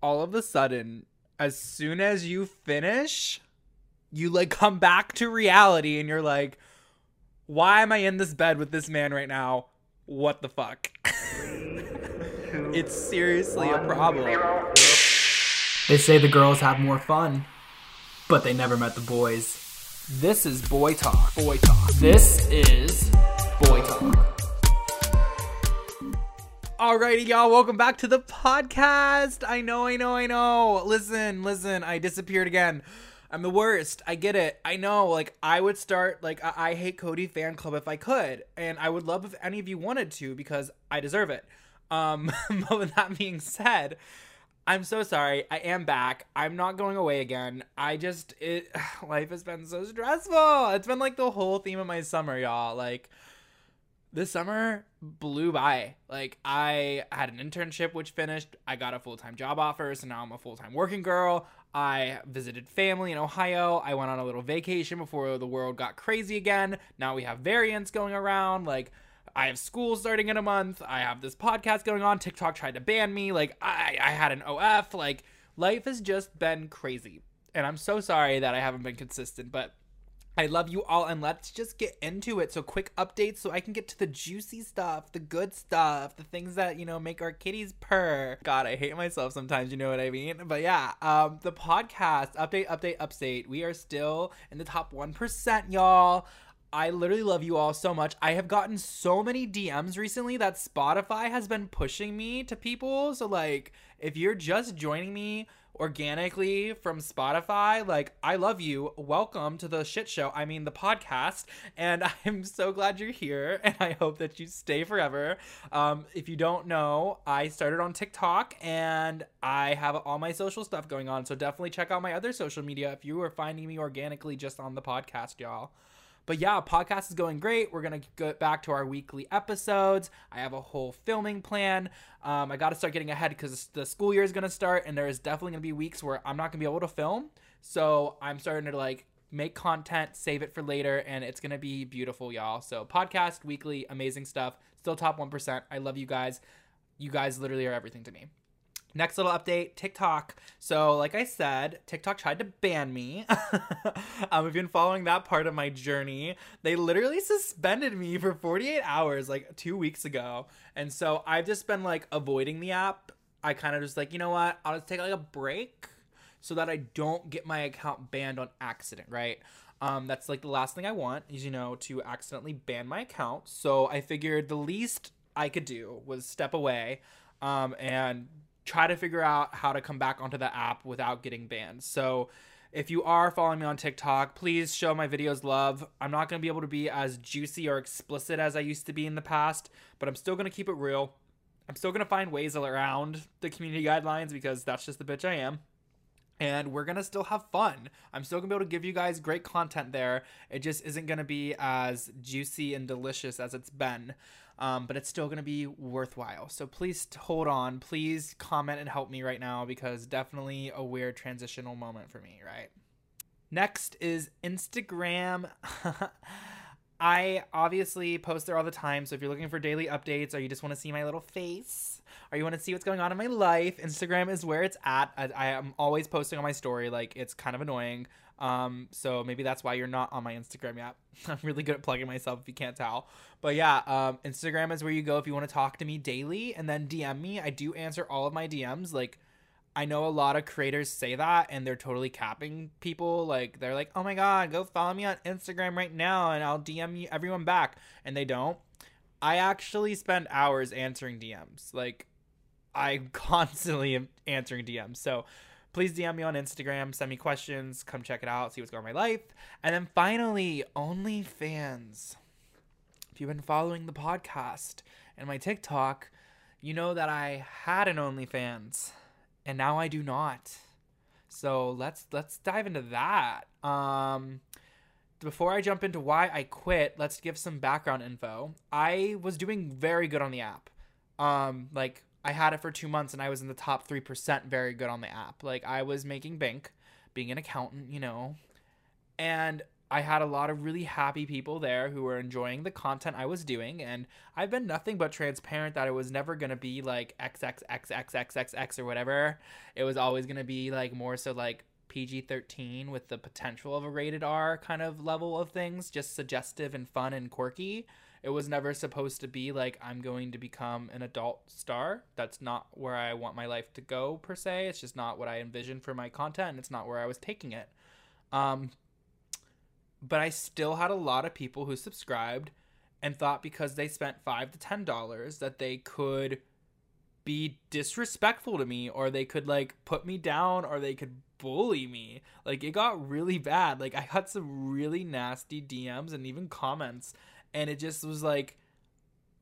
all of a sudden, as soon as you finish, you like come back to reality and you're like, why am I in this bed with this man right now? What the fuck? It's seriously a problem. They say the girls have more fun, but they never met the boys. This is Boy Talk. Boy Talk. This is Boy Talk. Alrighty, y'all. Welcome back to the podcast. I know. Listen. I disappeared again. I'm the worst. I get it. I know. Like, I would start, like, I Hate Kody fan club if I could. And I would love if any of you wanted to, because I deserve it. But with that being said, I'm so sorry. I am back. I'm not going away again. Life has been so stressful. It's been, like, the whole theme of my summer, y'all. Like, this summer blew by. Like, I had an internship which finished. I got a full-time job offer, so now I'm a full-time working girl. I visited family in Ohio. I went on a little vacation before the world got crazy again. Now we have variants going around. Like, I have school starting in a month. I have this podcast going on. TikTok tried to ban me. Like, I had an OF. Like, life has just been crazy. And I'm so sorry that I haven't been consistent, but I love you all, and let's just get into it. So quick updates so I can get to the juicy stuff, the good stuff, the things that, you know, make our kitties purr. God, I hate myself sometimes, you know what I mean? But yeah, the podcast, update. We are still in the top 1%, y'all. I literally love you all so much. I have gotten so many DMs recently that Spotify has been pushing me to people. So, like, if you're just joining me organically from Spotify, like, I love you. Welcome to the shit show. I mean, the podcast. And I'm so glad you're here. And I hope that you stay forever. If you don't know, I started on TikTok and I have all my social stuff going on. So definitely check out my other social media if you are finding me organically just on the podcast, y'all. But yeah, podcast is going great. We're going to get back to our weekly episodes. I have a whole filming plan. I got to start getting ahead because the school year is going to start and there is definitely going to be weeks where I'm not going to be able to film. So I'm starting to like make content, save it for later, and it's going to be beautiful, y'all. So podcast, weekly, amazing stuff. Still top 1%. I love you guys. You guys literally are everything to me. Next little update, TikTok. So like I said, TikTok tried to ban me. If you've been following that part of my journey, they literally suspended me for 48 hours, like 2 weeks ago. And so I've just been like avoiding the app. I kind of just like, you know what? I'll just take like a break so that I don't get my account banned on accident, right? That's like the last thing I want is, you know, to accidentally ban my account. So I figured the least I could do was step away and try to figure out how to come back onto the app without getting banned. So if you are following me on TikTok, please show my videos love. I'm not going to be able to be as juicy or explicit as I used to be in the past, but I'm still going to keep it real. I'm still going to find ways around the community guidelines because that's just the bitch I am. And we're going to still have fun. I'm still going to be able to give you guys great content there. It just isn't going to be as juicy and delicious as it's been. But it's still going to be worthwhile. So please hold on. Please comment and help me right now because definitely a weird transitional moment for me, right? Next is Instagram. I obviously post there all the time. So if you're looking for daily updates or you just want to see my little face or you want to see what's going on in my life, Instagram is where it's at. I am always posting on my story. Like, it's kind of annoying. So maybe that's why you're not on my Instagram yet. I'm really good at plugging myself if you can't tell. But yeah, Instagram is where you go if you want to talk to me daily and then DM me. I do answer all of my DMs. Like, I know a lot of creators say that and they're totally capping people. Like, they're like, oh my God, go follow me on Instagram right now and I'll DM you everyone back. And they don't. I actually spend hours answering DMs. Like, I constantly am answering DMs. So please DM me on Instagram, send me questions, come check it out, see what's going on in my life. And then finally, OnlyFans. If you've been following the podcast and my TikTok, you know that I had an OnlyFans and now I do not. So let's dive into that. Before I jump into why I quit, let's give some background info. I was doing very good on the app. I had it for 2 months and I was in the top 3% very good on the app. Like, I was making bank, being an accountant, you know, and I had a lot of really happy people there who were enjoying the content I was doing, and I've been nothing but transparent that it was never going to be like XXXXXXX or whatever. It was always going to be like more so like PG-13 with the potential of a rated R kind of level of things, just suggestive and fun and quirky. It was never supposed to be like, I'm going to become an adult star. That's not where I want my life to go per se. It's just not what I envisioned for my content. It's not where I was taking it. But I still had a lot of people who subscribed and thought because they spent $5 to $10 that they could be disrespectful to me, or they could like put me down, or they could bully me. Like, it got really bad. Like, I got some really nasty DMs and even comments, and it just was like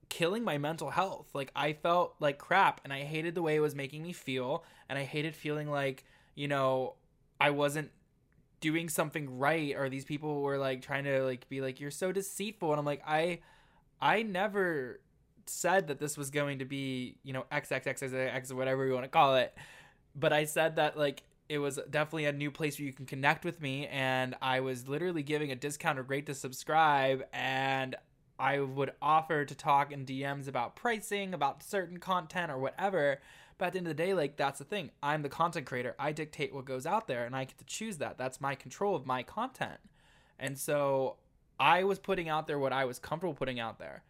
killing my mental health. Like, I felt like crap, and I hated the way it was making me feel, and I hated feeling like, you know, I wasn't doing something right, or these people were like trying to like be like, you're so deceitful, and I'm like, I never said that this was going to be, you know, XXXXX or whatever you want to call it, but I said that like it was definitely a new place where you can connect with me, and I was literally giving a discount or rate to subscribe, and I would offer to talk in DMs about pricing, about certain content or whatever. But at the end of the day, like, that's the thing. I'm the content creator. I dictate what goes out there, and I get to choose that. That's my control of my content. And so I was putting out there what I was comfortable putting out there,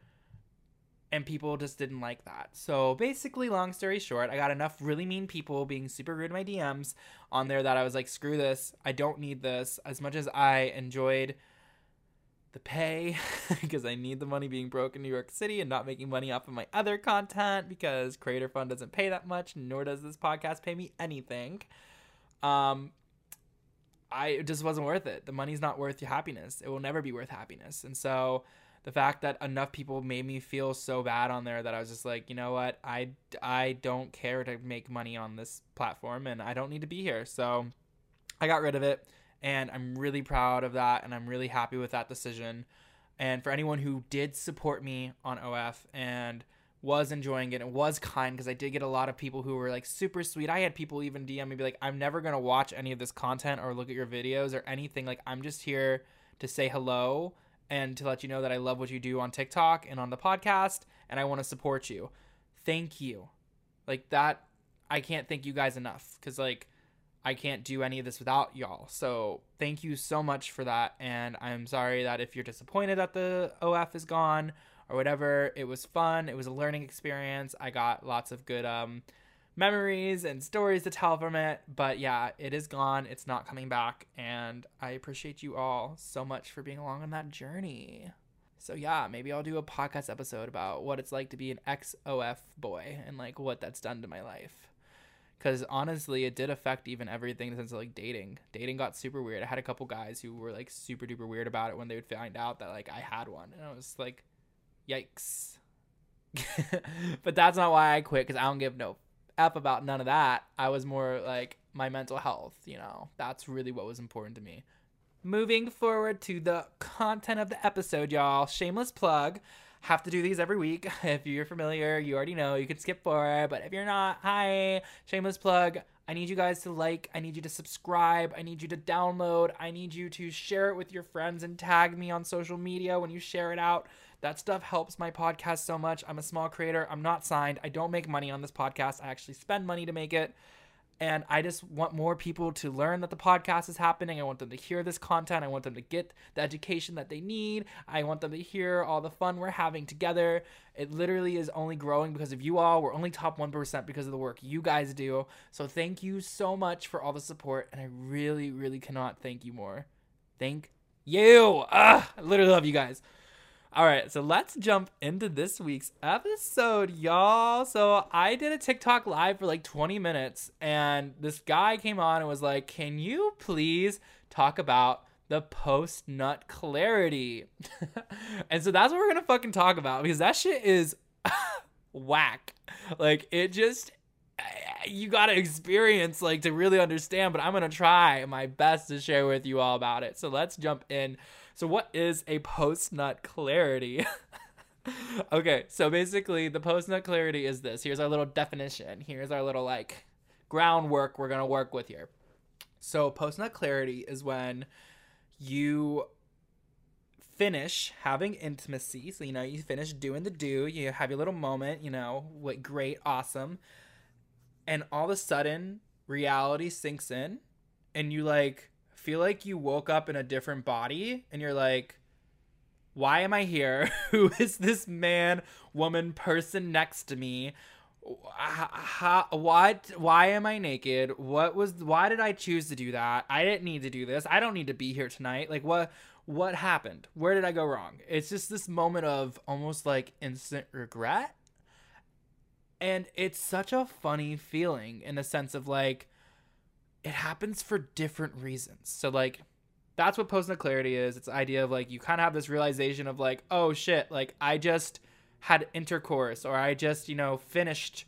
and people just didn't like that. So basically, long story short, I got enough really mean people being super rude in my DMs on there that I was like, screw this. I don't need this. As much as I enjoyed the pay, because I need the money being broke in New York City and not making money off of my other content, because Creator Fund doesn't pay that much, nor does this podcast pay me anything. It just wasn't worth it. The money's not worth your happiness. It will never be worth happiness. And so the fact that enough people made me feel so bad on there that I was just like, you know what, I don't care to make money on this platform, and I don't need to be here. So I got rid of it. And I'm really proud of that, and I'm really happy with that decision. And for anyone who did support me on OF and was enjoying it and was kind, because I did get a lot of people who were like super sweet. I had people even DM me be like, I'm never going to watch any of this content or look at your videos or anything. Like, I'm just here to say hello and to let you know that I love what you do on TikTok and on the podcast, and I want to support you. Thank you. Like, that, I can't thank you guys enough, because like, I can't do any of this without y'all. So thank you so much for that. And I'm sorry that if you're disappointed that the OF is gone or whatever, it was fun. It was a learning experience. I got lots of good memories and stories to tell from it. But yeah, it is gone. It's not coming back. And I appreciate you all so much for being along on that journey. So yeah, maybe I'll do a podcast episode about what it's like to be an ex-OF boy and like what that's done to my life. Because honestly, it did affect even everything since like dating. Dating got super weird. I had a couple guys who were like super duper weird about it when they would find out that like I had one. And I was like, yikes. But that's not why I quit, because I don't give no F about none of that. I was more like my mental health, you know. That's really what was important to me. Moving forward to the content of the episode, y'all. Shameless plug. Have to do these every week. If you're familiar, you already know, you can skip forward, but if you're not, hi, shameless plug. I need you guys to like, I need you to subscribe, I need you to download, I need you to share it with your friends and tag me on social media when you share it out. That stuff helps my podcast so much. I'm a small creator. I'm not signed. I don't make money on this podcast. I actually spend money to make it. And I just want more people to learn that the podcast is happening. I want them to hear this content. I want them to get the education that they need. I want them to hear all the fun we're having together. It literally is only growing because of you all. We're only top 1% because of the work you guys do. So thank you so much for all the support. And I really, really cannot thank you more. Thank you. I literally love you guys. All right, so let's jump into this week's episode, y'all. So I did a TikTok live for like 20 minutes, and this guy came on and was like, can you please talk about the post-nut clarity? And so that's what we're going to fucking talk about, because that shit is whack. Like, it just, you got to experience like to really understand, but I'm going to try my best to share with you all about it. So let's jump in. So what is a post-nut clarity? Okay, so basically the post-nut clarity is this. Here's our little definition. Here's our little like groundwork we're going to work with here. So post-nut clarity is when you finish having intimacy. So, you know, you finish doing the do, you have your little moment, you know, what great, awesome. And all of a sudden reality sinks in and you like feel like you woke up in a different body and you're like, why am I here? Who is this man, woman, person next to me? Why am I naked? Why did I choose to do that? I didn't need to do this. I don't need to be here tonight. Like what happened? Where did I go wrong? It's just this moment of almost like instant regret. And it's such a funny feeling in the sense of like, it happens for different reasons. So like, that's what postnatal clarity is. It's the idea of like, you kind of have this realization of like, oh shit, like I just had intercourse, or I just, you know, finished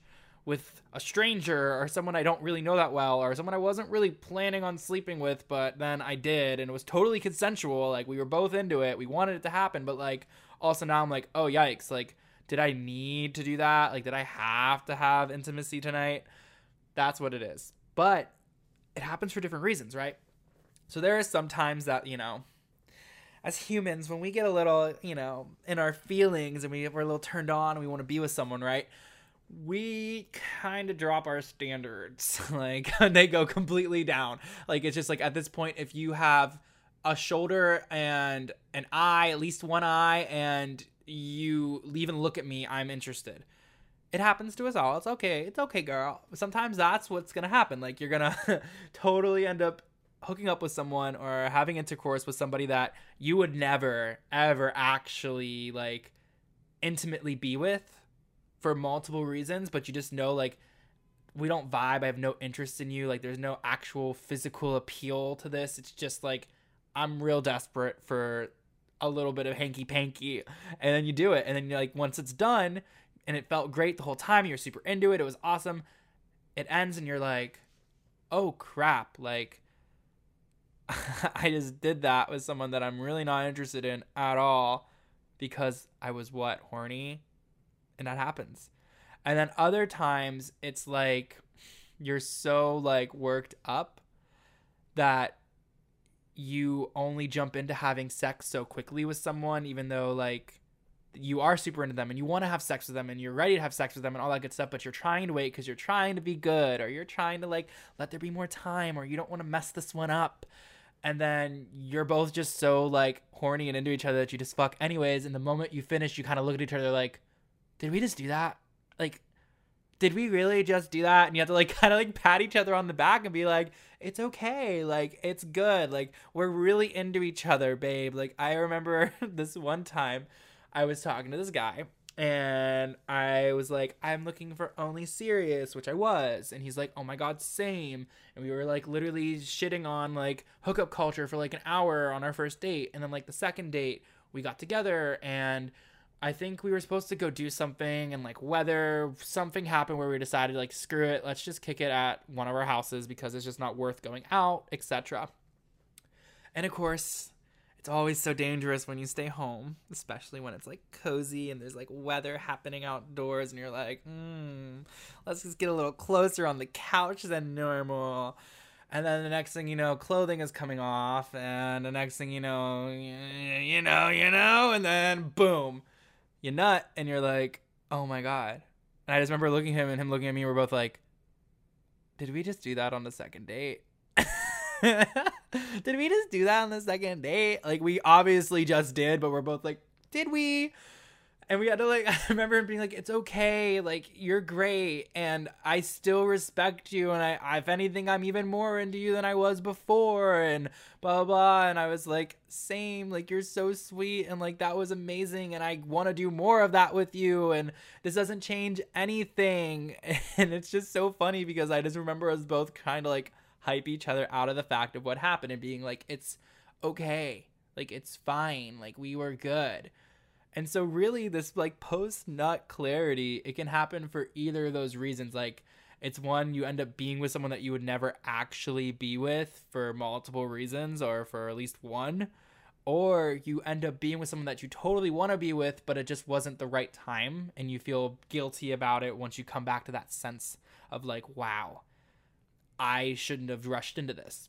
with a stranger or someone I don't really know that well, or someone I wasn't really planning on sleeping with, but then I did, and it was totally consensual. Like we were both into it. We wanted it to happen. But like, also now I'm like, oh yikes. Like, did I need to do that? Like, did I have to have intimacy tonight? That's what it is. But it happens for different reasons, right? So there is sometimes that, you know, as humans, when we get a little, you know, in our feelings and we're a little turned on and we want to be with someone, right? We kind of drop our standards. Like, they go completely down. Like, it's just like at this point, if you have a shoulder and an eye, at least one eye, and you even look at me, I'm interested. It happens to us all. It's okay. It's okay, girl. Sometimes that's what's going to happen. Like, you're going to totally end up hooking up with someone or having intercourse with somebody that you would never, ever actually like intimately be with for multiple reasons. But you just know, like, we don't vibe. I have no interest in you. Like, there's no actual physical appeal to this. It's just like, I'm real desperate for a little bit of hanky panky. And then you do it. And then you're like, once it's done and it felt great the whole time, you're super into it. It was awesome. It ends and you're like, oh crap. Like, I just did that with someone that I'm really not interested in at all because I was what, horny? And that happens. And then other times it's like you're so like worked up that you only jump into having sex so quickly with someone, even though like you are super into them and you want to have sex with them and you're ready to have sex with them and all that good stuff, but you're trying to wait because you're trying to be good, or you're trying to like let there be more time, or you don't want to mess this one up. And then you're both just so like horny and into each other that you just fuck anyways. And the moment you finish, you kind of look at each other like, did we just do that? Like, did we really just do that? And you have to like kind of like pat each other on the back and be like, it's okay. Like, it's good. Like, we're really into each other, babe. Like, I remember this one time I was talking to this guy and I was like, I'm looking for only serious, which I was. And he's like, oh my God, same. And we were like literally shitting on like hookup culture for like an hour on our first date. And then like the second date we got together and I think we were supposed to go do something, and like whether something happened where we decided like, screw it, let's just kick it at one of our houses because it's just not worth going out, etc. And of course, it's always so dangerous when you stay home, especially when it's like cozy and there's like weather happening outdoors and you're like, let's just get a little closer on the couch than normal. And then the next thing you know, clothing is coming off, and the next thing you know, and then boom, you nut, and you're like, oh my God. And I just remember looking at him and him looking at me. We're both like, did we just do that on the second date? Did we just do that on the second date? Like, we obviously just did, but we're both like, did we? And we had to like, I remember him being like, it's okay. Like, you're great. And I still respect you. And I if anything, I'm even more into you than I was before, and blah, blah, blah. And I was like, same, like, you're so sweet. And like, that was amazing. And I want to do more of that with you. And this doesn't change anything. And it's just so funny because I just remember us both kind of like hype each other out of the fact of what happened and being like, it's okay. Like, it's fine. Like, we were good. And so really this like post-nut clarity, it can happen for either of those reasons. Like, it's one, you end up being with someone that you would never actually be with for multiple reasons, or for at least one, or you end up being with someone that you totally want to be with, but it just wasn't the right time. And you feel guilty about it once you come back to that sense of like, wow, I shouldn't have rushed into this.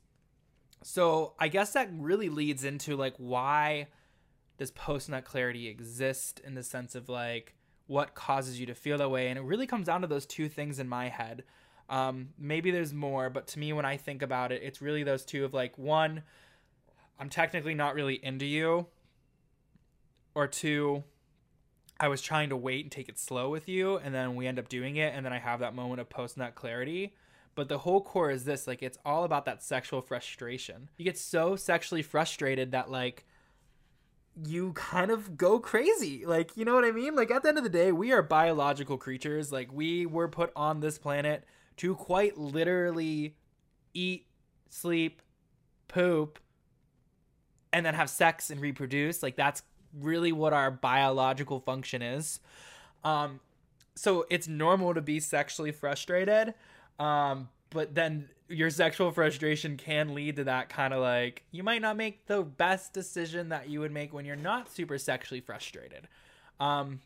So I guess that really leads into like why this post-nut clarity exist in the sense of like what causes you to feel that way. And it really comes down to those two things in my head. Maybe there's more, but to me, when I think about it, it's really those two of like, one, I'm technically not really into you, or two, I was trying to wait and take it slow with you, and then we end up doing it, and then I have that moment of post-nut clarity. But the whole core is this, like, it's all about that sexual frustration. You get so sexually frustrated that, like, you kind of go crazy. Like, you know what I mean? Like, at the end of the day, we are biological creatures. Like, we were put on this planet to quite literally eat, sleep, poop, and then have sex and reproduce. Like, that's really what our biological function is. So it's normal to be sexually frustrated. But then your sexual frustration can lead to that kind of like, you might not make the best decision that you would make when you're not super sexually frustrated. But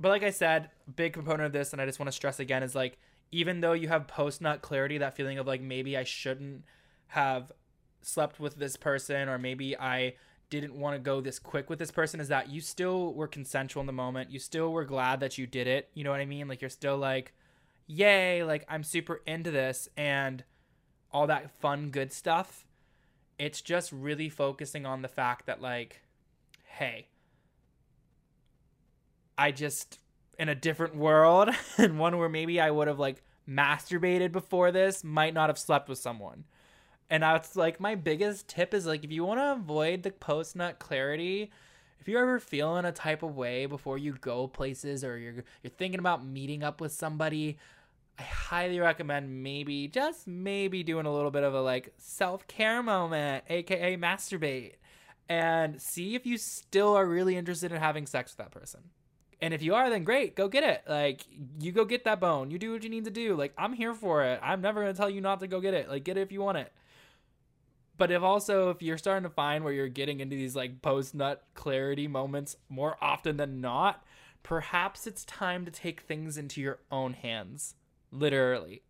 like I said, big component of this, and I just want to stress again, is like, even though you have post-nut clarity, that feeling of like, maybe I shouldn't have slept with this person, or maybe I didn't want to go this quick with this person, is that you still were consensual in the moment. You still were glad that you did it. You know what I mean? Like, you're still like, yay, like I'm super into this and all that fun, good stuff. It's just really focusing on the fact that like, hey, I just, in a different world and one where maybe I would have like masturbated before this, might not have slept with someone. And that's like my biggest tip is like, if you want to avoid the post-nut clarity, if you're ever feeling a type of way before you go places, or you're thinking about meeting up with somebody, I highly recommend maybe, just maybe, doing a little bit of a like self-care moment, aka masturbate, and see if you still are really interested in having sex with that person. And if you are, then great, go get it. Like, you go get that bone. You do what you need to do. Like, I'm here for it. I'm never going to tell you not to go get it. Like, get it if you want it. But if also, if you're starting to find where you're getting into these like post-nut clarity moments more often than not, perhaps it's time to take things into your own hands. Literally.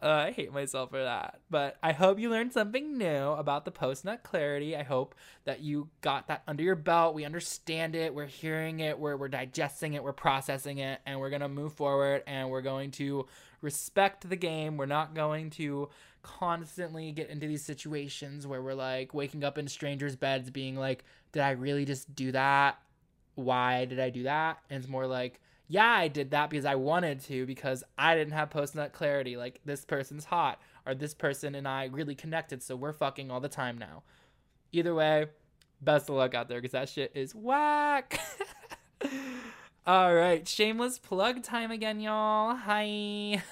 I hate myself for that. But I hope you learned something new about the post-nut clarity. I hope that you got that under your belt. We understand it. We're hearing it. We're digesting it. We're processing it. And we're going to move forward. And we're going to respect the game. We're not going to constantly get into these situations where we're like waking up in strangers' beds being like, did I really just do that? Why did I do that? And it's more like, yeah, I did that because I wanted to, because I didn't have post-nut clarity. Like, this person's hot, or this person and I really connected, so we're fucking all the time now. Either way, best of luck out there, because that shit is whack. All right, shameless plug time again, y'all. Hi.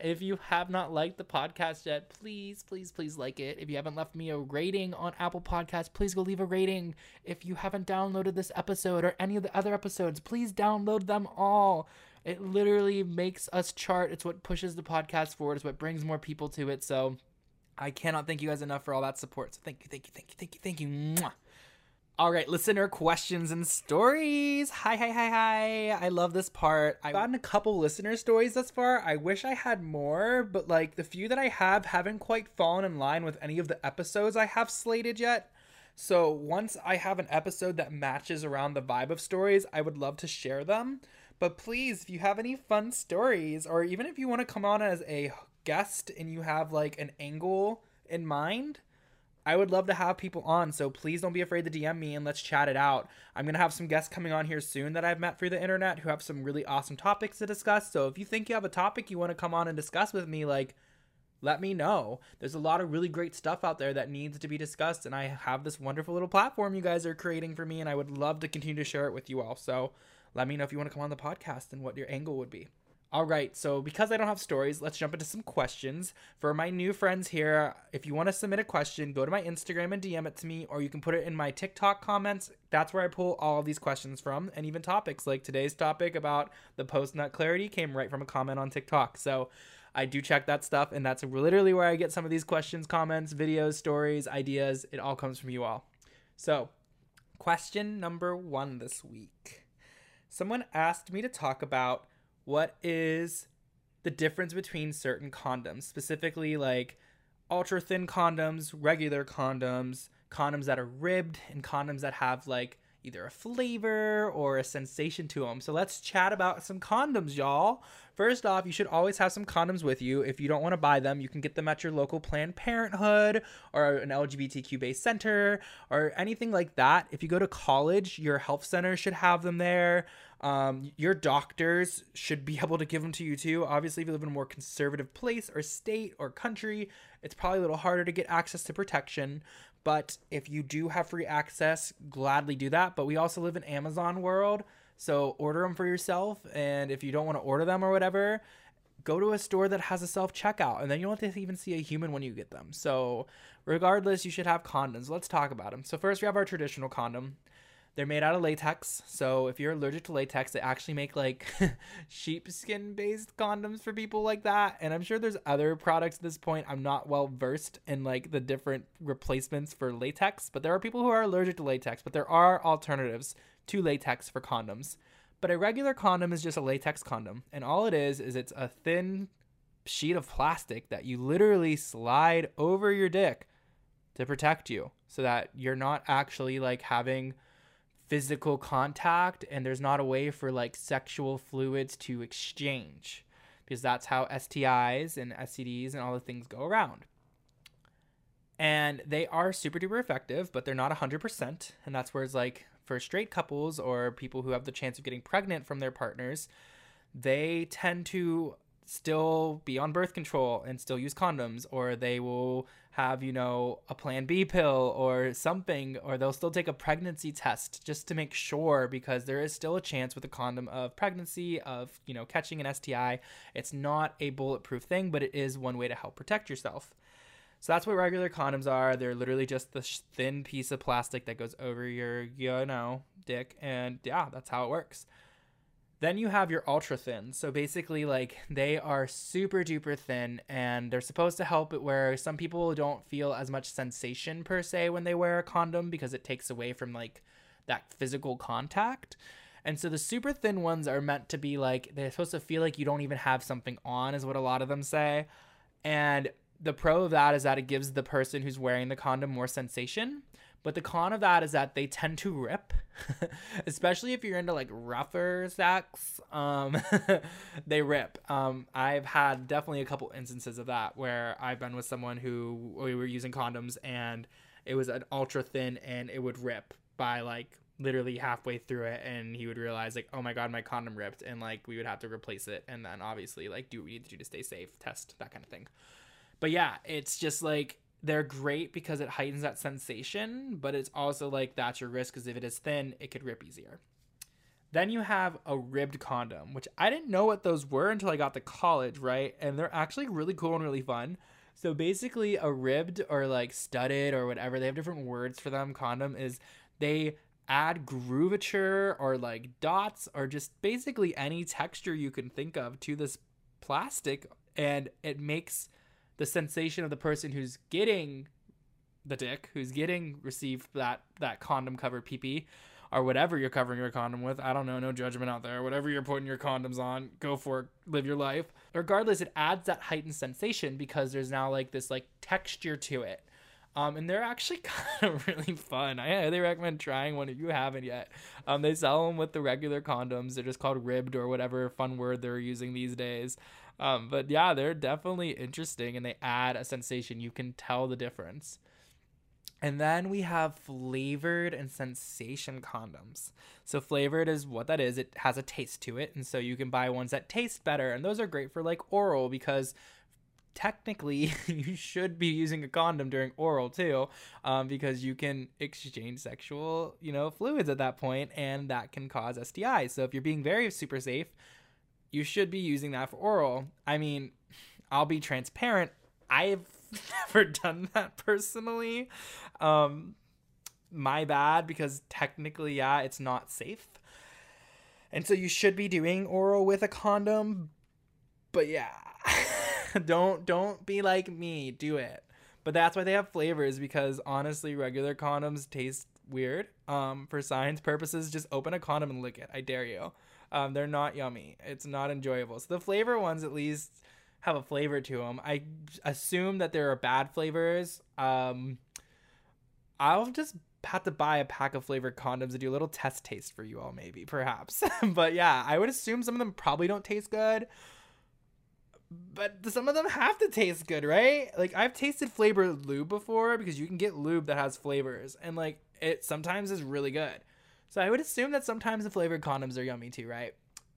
If you have not liked the podcast yet, please like it. If you haven't left me a rating on Apple Podcasts, please go leave a rating. If you haven't downloaded this episode or any of the other episodes, please download them all. It literally makes us chart. It's what pushes the podcast forward. It's what brings more people to it. So I cannot thank you guys enough for all that support. So thank you. Mwah. All right, listener questions and stories. Hi. I love this part. I've gotten a couple listener stories thus far. I wish I had more, but like the few that I have haven't quite fallen in line with any of the episodes I have slated yet. So once I have an episode that matches around the vibe of stories, I would love to share them. But please, if you have any fun stories, or even if you want to come on as a guest and you have like an angle in mind, I would love to have people on, so please don't be afraid to DM me and let's chat it out. I'm going to have some guests coming on here soon that I've met through the internet who have some really awesome topics to discuss. So if you think you have a topic you want to come on and discuss with me, like, let me know. There's a lot of really great stuff out there that needs to be discussed, and I have this wonderful little platform you guys are creating for me, and I would love to continue to share it with you all. So let me know if you want to come on the podcast and what your angle would be. All right, so because I don't have stories, let's jump into some questions. For my new friends here, if you want to submit a question, go to my Instagram and DM it to me, or you can put it in my TikTok comments. That's where I pull all of these questions from, and even topics like today's topic about the post-nut clarity came right from a comment on TikTok. So I do check that stuff, and that's literally where I get some of these questions, comments, videos, stories, ideas. It all comes from you all. So question number one this week. Someone asked me to talk about what is the difference between certain condoms, specifically like ultra thin condoms, regular condoms, condoms that are ribbed and condoms that have like either a flavor or a sensation to them. So let's chat about some condoms, y'all. First off, you should always have some condoms with you. If you don't want to buy them, you can get them at your local Planned Parenthood or an LGBTQ-based center or anything like that. If you go to college, your health center should have them there. Your doctors should be able to give them to you too. Obviously, if you live in a more conservative place or state or country, it's probably a little harder to get access to protection. But if you do have free access, gladly do that. But we also live in Amazon world. So order them for yourself, and if you don't want to order them or whatever, go to a store that has a self-checkout, and then you don't have to even see a human when you get them. So regardless, you should have condoms. Let's talk about them. So first we have our traditional condom. They're made out of latex, so if you're allergic to latex, they actually make like sheepskin-based condoms for people like that, and I'm sure there's other products at this point. I'm not well-versed in like the different replacements for latex, but there are people who are allergic to latex, but there are alternatives to latex for condoms. But a regular condom is just a latex condom, and all it is it's a thin sheet of plastic that you literally slide over your dick to protect you so that you're not actually like having physical contact, and there's not a way for like sexual fluids to exchange, because that's how STIs and STDs and all the things go around. And they are super duper effective, but they're not 100%, and that's where it's like for straight couples or people who have the chance of getting pregnant from their partners, they tend to still be on birth control and still use condoms, or they will have, you know, a plan B pill or something, or they'll still take a pregnancy test just to make sure, because there is still a chance with a condom of pregnancy, of, you know, catching an STI. It's not a bulletproof thing, but it is one way to help protect yourself. So that's what regular condoms are. They're literally just this thin piece of plastic that goes over your, you know, dick. And yeah, that's how it works. Then you have your ultra thin. So basically like they are super duper thin, and they're supposed to help it where some people don't feel as much sensation per se when they wear a condom, because it takes away from like that physical contact. And so the super thin ones are meant to be like, they're supposed to feel like you don't even have something on, is what a lot of them say. And the pro of that is that it gives the person who's wearing the condom more sensation, but the con of that is that they tend to rip, especially if you're into like rougher sex. They rip. I've had definitely a couple instances of that where I've been with someone who we were using condoms, and it was an ultra thin, and it would rip by like literally halfway through it, and he would realize like, oh my god, my condom ripped, and like we would have to replace it, and then obviously like do what we need to do to stay safe, test, that kind of thing. But yeah, it's just like they're great because it heightens that sensation, but it's also like that's your risk, because if it is thin, it could rip easier. Then you have a ribbed condom, which I didn't know what those were until I got to college, right? And they're actually really cool and really fun. So basically a ribbed or like studded or whatever, they have different words for them, condom is, they add groovature or like dots or just basically any texture you can think of to this plastic, and it makes the sensation of the person who's getting the dick, who's getting received that condom covered PP or whatever you're covering your condom with. I don't know, no judgment out there. Whatever you're putting your condoms on, go for it, live your life. Regardless, it adds that heightened sensation because there's now like this like texture to it. And they're actually kind of really fun. I highly recommend trying one if you haven't yet. They sell them with the regular condoms. They're just called ribbed or whatever fun word they're using these days. But yeah, they're definitely interesting, and they add a sensation. You can tell the difference. And then we have flavored and sensation condoms. So flavored is what that is. It has a taste to it. And so you can buy ones that taste better. And those are great for like oral, because technically you should be using a condom during oral too, because you can exchange sexual, you know, fluids at that point, and that can cause STIs. So if you're being very super safe, you should be using that for oral. I mean, I'll be transparent. I've never done that personally. My bad, because technically, yeah, it's not safe. And so you should be doing oral with a condom. But yeah, don't be like me. Do it. But that's why they have flavors, because honestly, regular condoms taste weird. For science purposes, just open a condom and lick it. I dare you. They're not yummy. It's not enjoyable. So the flavor ones at least have a flavor to them. I assume that there are bad flavors. I'll just have to buy a pack of flavored condoms and do a little test taste for you all, maybe, perhaps. But yeah, I would assume some of them probably don't taste good. But some of them have to taste good, right? Like, I've tasted flavored lube before, because you can get lube that has flavors, and like, it sometimes is really good. So I would assume that sometimes the flavored condoms are yummy too, right?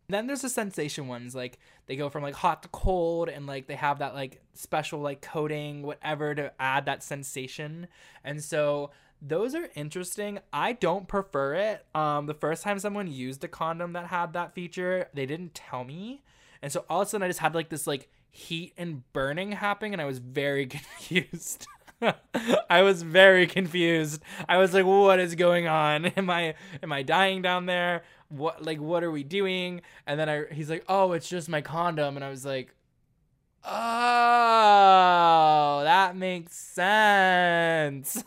Then there's the sensation ones, like they go from like hot to cold, and like they have that like special like coating, whatever, to add that sensation. And so those are interesting. I don't prefer it. The first time someone used a condom that had that feature, they didn't tell me. And so all of a sudden I just had like this like heat and burning happening, and I was very confused. I was like, what is going on? Am I dying down there? What are we doing? And then he's like, oh, it's just my condom. And I was like, oh, that makes sense.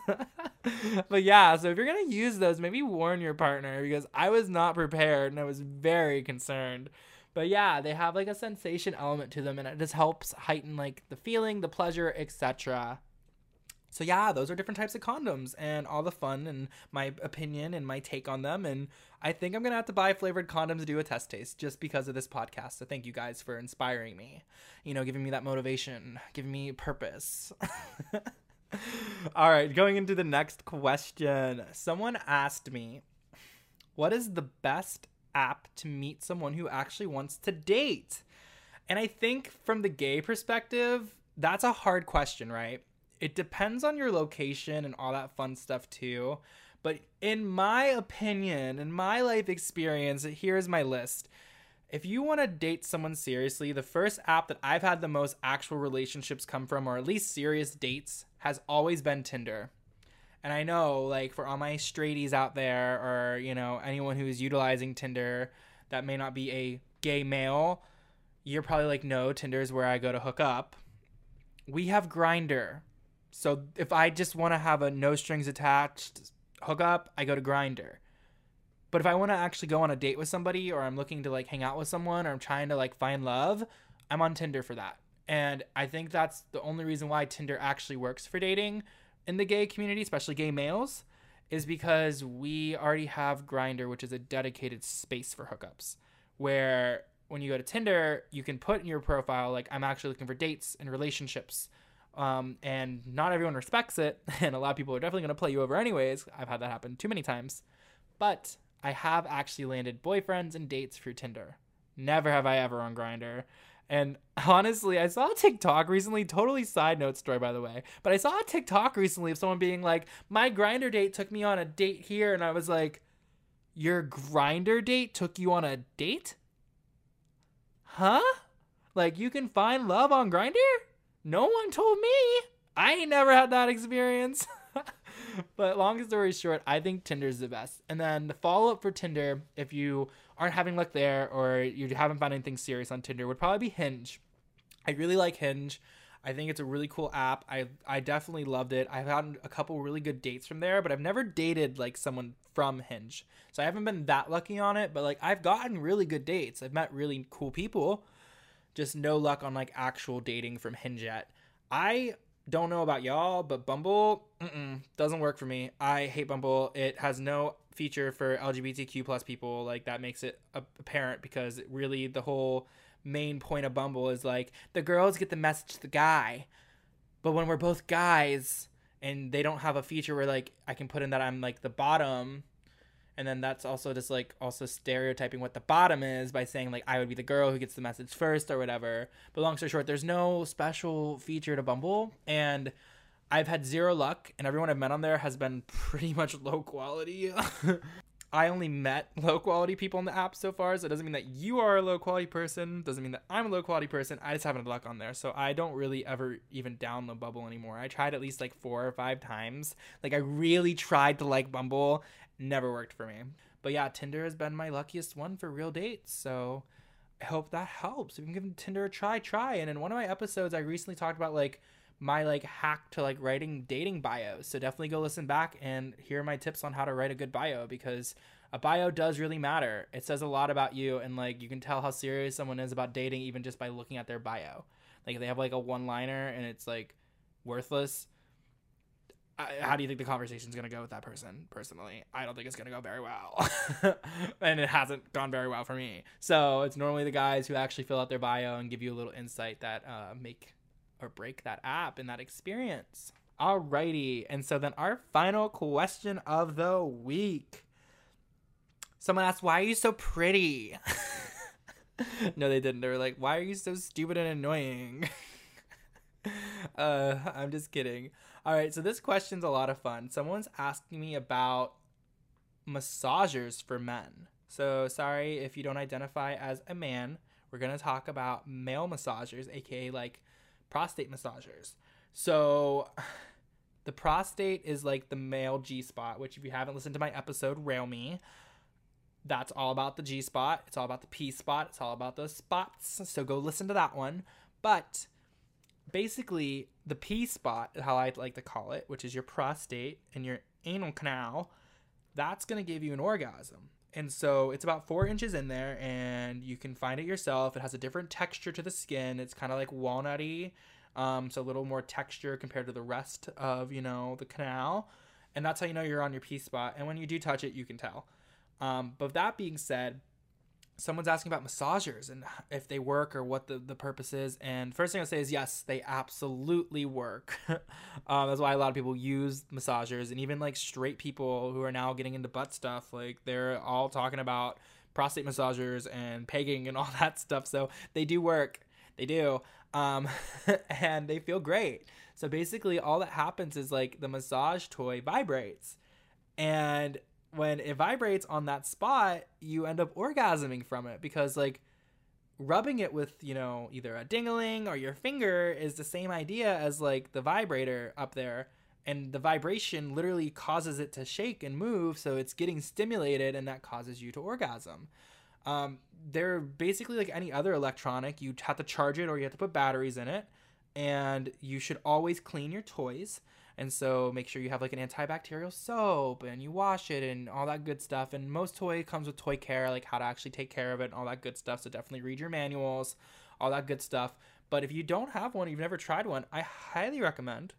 But yeah, so if you're going to use those, maybe warn your partner, because I was not prepared and I was very concerned. But yeah, they have like a sensation element to them, and it just helps heighten like the feeling, the pleasure, etc. So yeah, those are different types of condoms and all the fun and my opinion and my take on them. And I think I'm going to have to buy flavored condoms to do a test taste just because of this podcast. So thank you guys for inspiring me, you know, giving me that motivation, giving me purpose. All right, going into the next question. Someone asked me, what is the best app to meet someone who actually wants to date? And I think from the gay perspective, that's a hard question, right? It depends on your location and all that fun stuff too. But in my opinion, in my life experience, here's my list. If you want to date someone seriously, the first app that I've had the most actual relationships come from, or at least serious dates, has always been Tinder. And I know, like, for all my straighties out there, or, you know, anyone who's utilizing Tinder that may not be a gay male, you're probably like, no, Tinder is where I go to hook up. We have Grindr. So if I just want to have a no strings attached hookup, I go to Grindr. But if I want to actually go on a date with somebody, or I'm looking to like hang out with someone, or I'm trying to like find love, I'm on Tinder for that. And I think that's the only reason why Tinder actually works for dating in the gay community, especially gay males, is because we already have Grindr, which is a dedicated space for hookups, where when you go to Tinder, you can put in your profile, like, I'm actually looking for dates and relationships. And not everyone respects it, and a lot of people are definitely going to play you over anyways. I've had that happen too many times. But I have actually landed boyfriends and dates through Tinder. Never have I ever on Grindr. And honestly, I saw a TikTok recently, totally side note story, by the way, but I saw a TikTok recently of someone being like, my Grindr date took me on a date here. And I was like, your Grindr date took you on a date? Huh? Like, you can find love on Grindr? No one told me. I ain't never had that experience. But long story short, I think Tinder's the best. And then the follow-up for Tinder, if you aren't having luck there, or you haven't found anything serious on Tinder, would probably be Hinge. I really like Hinge. I think it's a really cool app. I definitely loved it. I've had a couple really good dates from there, but I've never dated like someone from Hinge. So I haven't been that lucky on it, but like, I've gotten really good dates. I've met really cool people. Just no luck on like actual dating from Hinge yet. I don't know about y'all, but Bumble doesn't work for me. I hate Bumble. It has no feature for LGBTQ plus people. Like, that makes it apparent, because it really, the whole main point of Bumble is like, the girls get the message to the guy. But when we're both guys and they don't have a feature where like I can put in that I'm like the bottom, and then that's also just like also stereotyping what the bottom is by saying like I would be the girl who gets the message first or whatever. But long story short, there's no special feature to Bumble, and I've had zero luck, and everyone I've met on there has been pretty much low quality. I only met low quality people on the app so far, so it doesn't mean that you are a low quality person, doesn't mean that I'm a low quality person. I just haven't had luck on there, so I don't really ever even download Bumble anymore. I tried at least like 4 or 5 times. Like, I really tried to like Bumble. Never worked for me. But yeah, Tinder has been my luckiest one for real dates, so I hope that helps. If you can give Tinder a try. And in one of my episodes, I recently talked about like my like hack to like writing dating bios, so definitely go listen back and hear my tips on how to write a good bio, because a bio does really matter. It says a lot about you, and like, you can tell how serious someone is about dating even just by looking at their bio. Like, if they have like a one-liner and it's like worthless, how do you think the conversation's going to go with that person? Personally, I don't think it's going to go very well. And it hasn't gone very well for me. So it's normally the guys who actually fill out their bio and give you a little insight that make or break that app and that experience. Alrighty. And so then our final question of the week. Someone asked, why are you so pretty? No, they didn't. They were like, why are you so stupid and annoying? I'm just kidding. All right, so this question's a lot of fun. Someone's asking me about massagers for men. So sorry if you don't identify as a man. We're going to talk about male massagers, aka like prostate massagers. So the prostate is like the male G-spot, which if you haven't listened to my episode, Rail Me, that's all about the G-spot. It's all about the P-spot. It's all about those spots. So go listen to that one. But basically, the P spot, how I like to call it, which is your prostate and your anal canal, that's going to give you an orgasm. And so it's about 4 inches in there, and you can find it yourself. It has a different texture to the skin. It's kind of like walnutty, so a little more texture compared to the rest of, you know, the canal. And that's how you know you're on your P spot. And when you do touch it, you can tell. But that being said, someone's asking about massagers and if they work or what the purpose is. And first thing I'll say is, yes, they absolutely work. That's why a lot of people use massagers, and even like straight people who are now getting into butt stuff, like they're all talking about prostate massagers and pegging and all that stuff. So they do work. They do. And they feel great. So basically all that happens is like the massage toy vibrates, and when it vibrates on that spot, you end up orgasming from it, because like rubbing it with, you know, either a ding-a-ling or your finger is the same idea as like the vibrator up there, and the vibration literally causes it to shake and move. So it's getting stimulated, and that causes you to orgasm. They're basically like any other electronic. You have to charge it or you have to put batteries in it, and you should always clean your toys. And so make sure you have like an antibacterial soap and you wash it and all that good stuff. And most toy comes with toy care, like how to actually take care of it and all that good stuff. So definitely read your manuals, all that good stuff. But if you don't have one, you've never tried one, I highly recommend.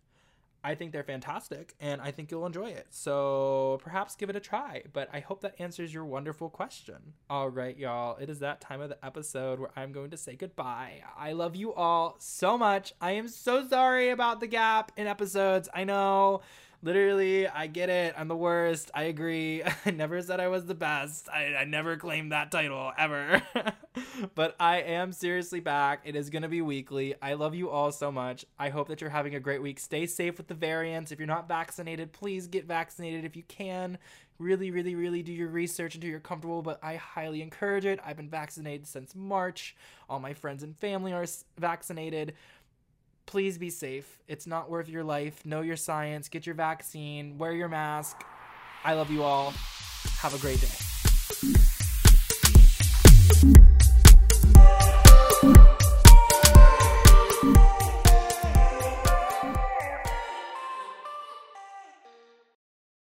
I think they're fantastic, and I think you'll enjoy it. So perhaps give it a try. But I hope that answers your wonderful question. All right, y'all. It is that time of the episode where I'm going to say goodbye. I love you all so much. I am so sorry about the gap in episodes. I know. Literally, I get it. I'm the worst. I agree. I never said I was the best. I never claimed that title ever. But I am seriously back. It is going to be weekly. I love you all so much. I hope that you're having a great week. Stay safe with the variants. If you're not vaccinated, please get vaccinated if you can. Really, really, really do your research until you're comfortable, but I highly encourage it. I've been vaccinated since March. All my friends and family are vaccinated. Please be safe. It's not worth your life. Know your science. Get your vaccine. Wear your mask. I love you all. Have a great day.